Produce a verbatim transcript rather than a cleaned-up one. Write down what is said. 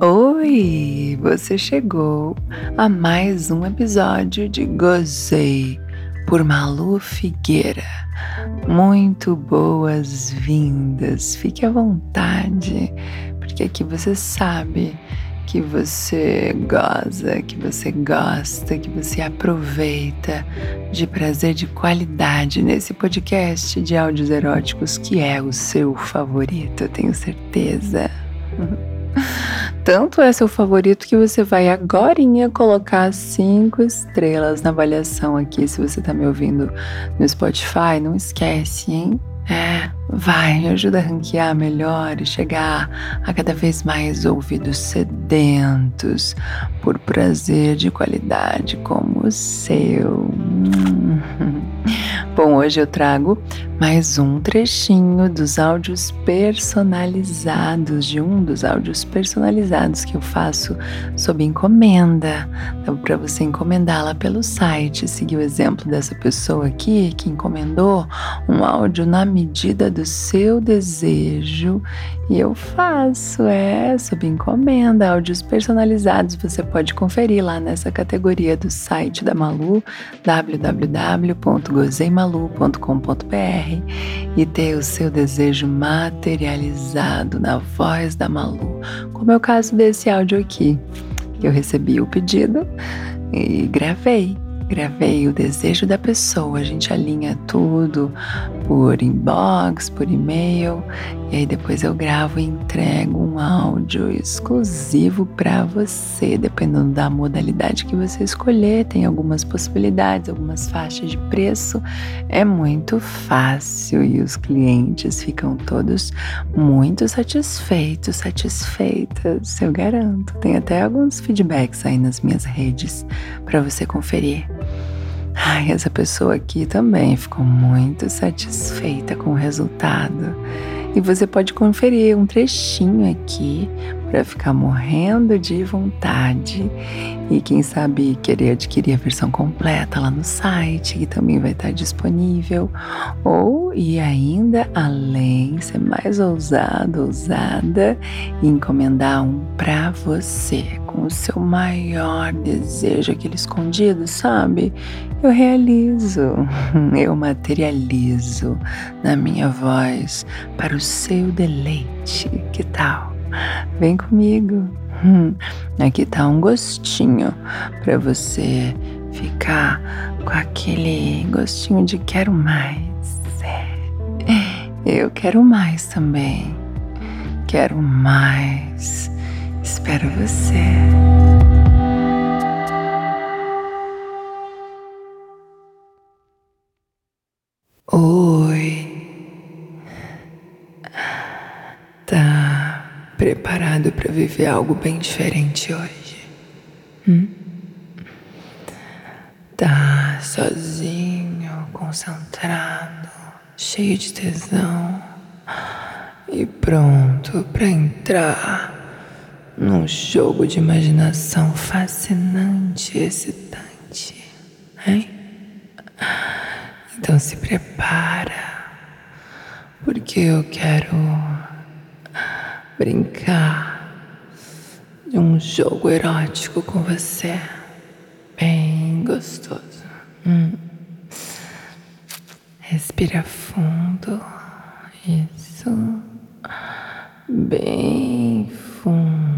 Oi, você chegou a mais um episódio de Gozei por Malu Figueira. Muito boas-vindas, fique à vontade, porque aqui você sabe que você goza, que você gosta, que você aproveita de prazer de qualidade nesse podcast de áudios eróticos que é o seu favorito, eu tenho certeza. Tanto é seu favorito que você vai agorinha colocar cinco estrelas na avaliação aqui. Se você tá me ouvindo no Spotify, não esquece, hein? É, vai, me ajuda a ranquear melhor e chegar a cada vez mais ouvidos sedentos por prazer de qualidade como o seu. Bom, hoje eu trago mais um trechinho dos áudios personalizados, de um dos áudios personalizados que eu faço sob encomenda. Dá para você encomendá-la pelo site, seguir o exemplo dessa pessoa aqui que encomendou um áudio na medida do seu desejo e eu faço, é, sob encomenda, áudios personalizados. Você pode conferir lá nessa categoria do site da Malu, w w w ponto gozei malu ponto com ponto b r, e ter o seu desejo materializado na voz da Malu, como é o caso desse áudio aqui. Eu recebi o pedido e gravei. Gravei o desejo da pessoa, a gente alinha tudo por inbox, por e-mail, e aí depois eu gravo e entrego um áudio exclusivo para você, dependendo da modalidade que você escolher. Tem algumas possibilidades, algumas faixas de preço, é muito fácil e os clientes ficam todos muito satisfeitos, satisfeitas, eu garanto. Tem até alguns feedbacks aí nas minhas redes para você conferir. Ai, essa pessoa aqui também ficou muito satisfeita com o resultado. E você pode conferir um trechinho aqui para ficar morrendo de vontade. E quem sabe querer adquirir a versão completa lá no site, que também vai estar disponível. Ou ir ainda além, ser mais ousado, ousada, e encomendar um para você, com o seu maior desejo, aquele escondido, sabe? Eu realizo, eu materializo na minha voz para o seu deleite. Que tal? Vem comigo. Hum, aqui tá um gostinho para você ficar com aquele gostinho de quero mais. Eu quero mais também. Quero mais. Espero você. Oi. Tá preparado para viver algo bem diferente hoje? Hum? Tá sozinho, concentrado, cheio de tesão e pronto para entrar num jogo de imaginação fascinante e excitante, hein? Então se prepara, porque eu quero brincar de um jogo erótico com você, bem gostoso. Hum. Respira fundo, isso, bem fundo.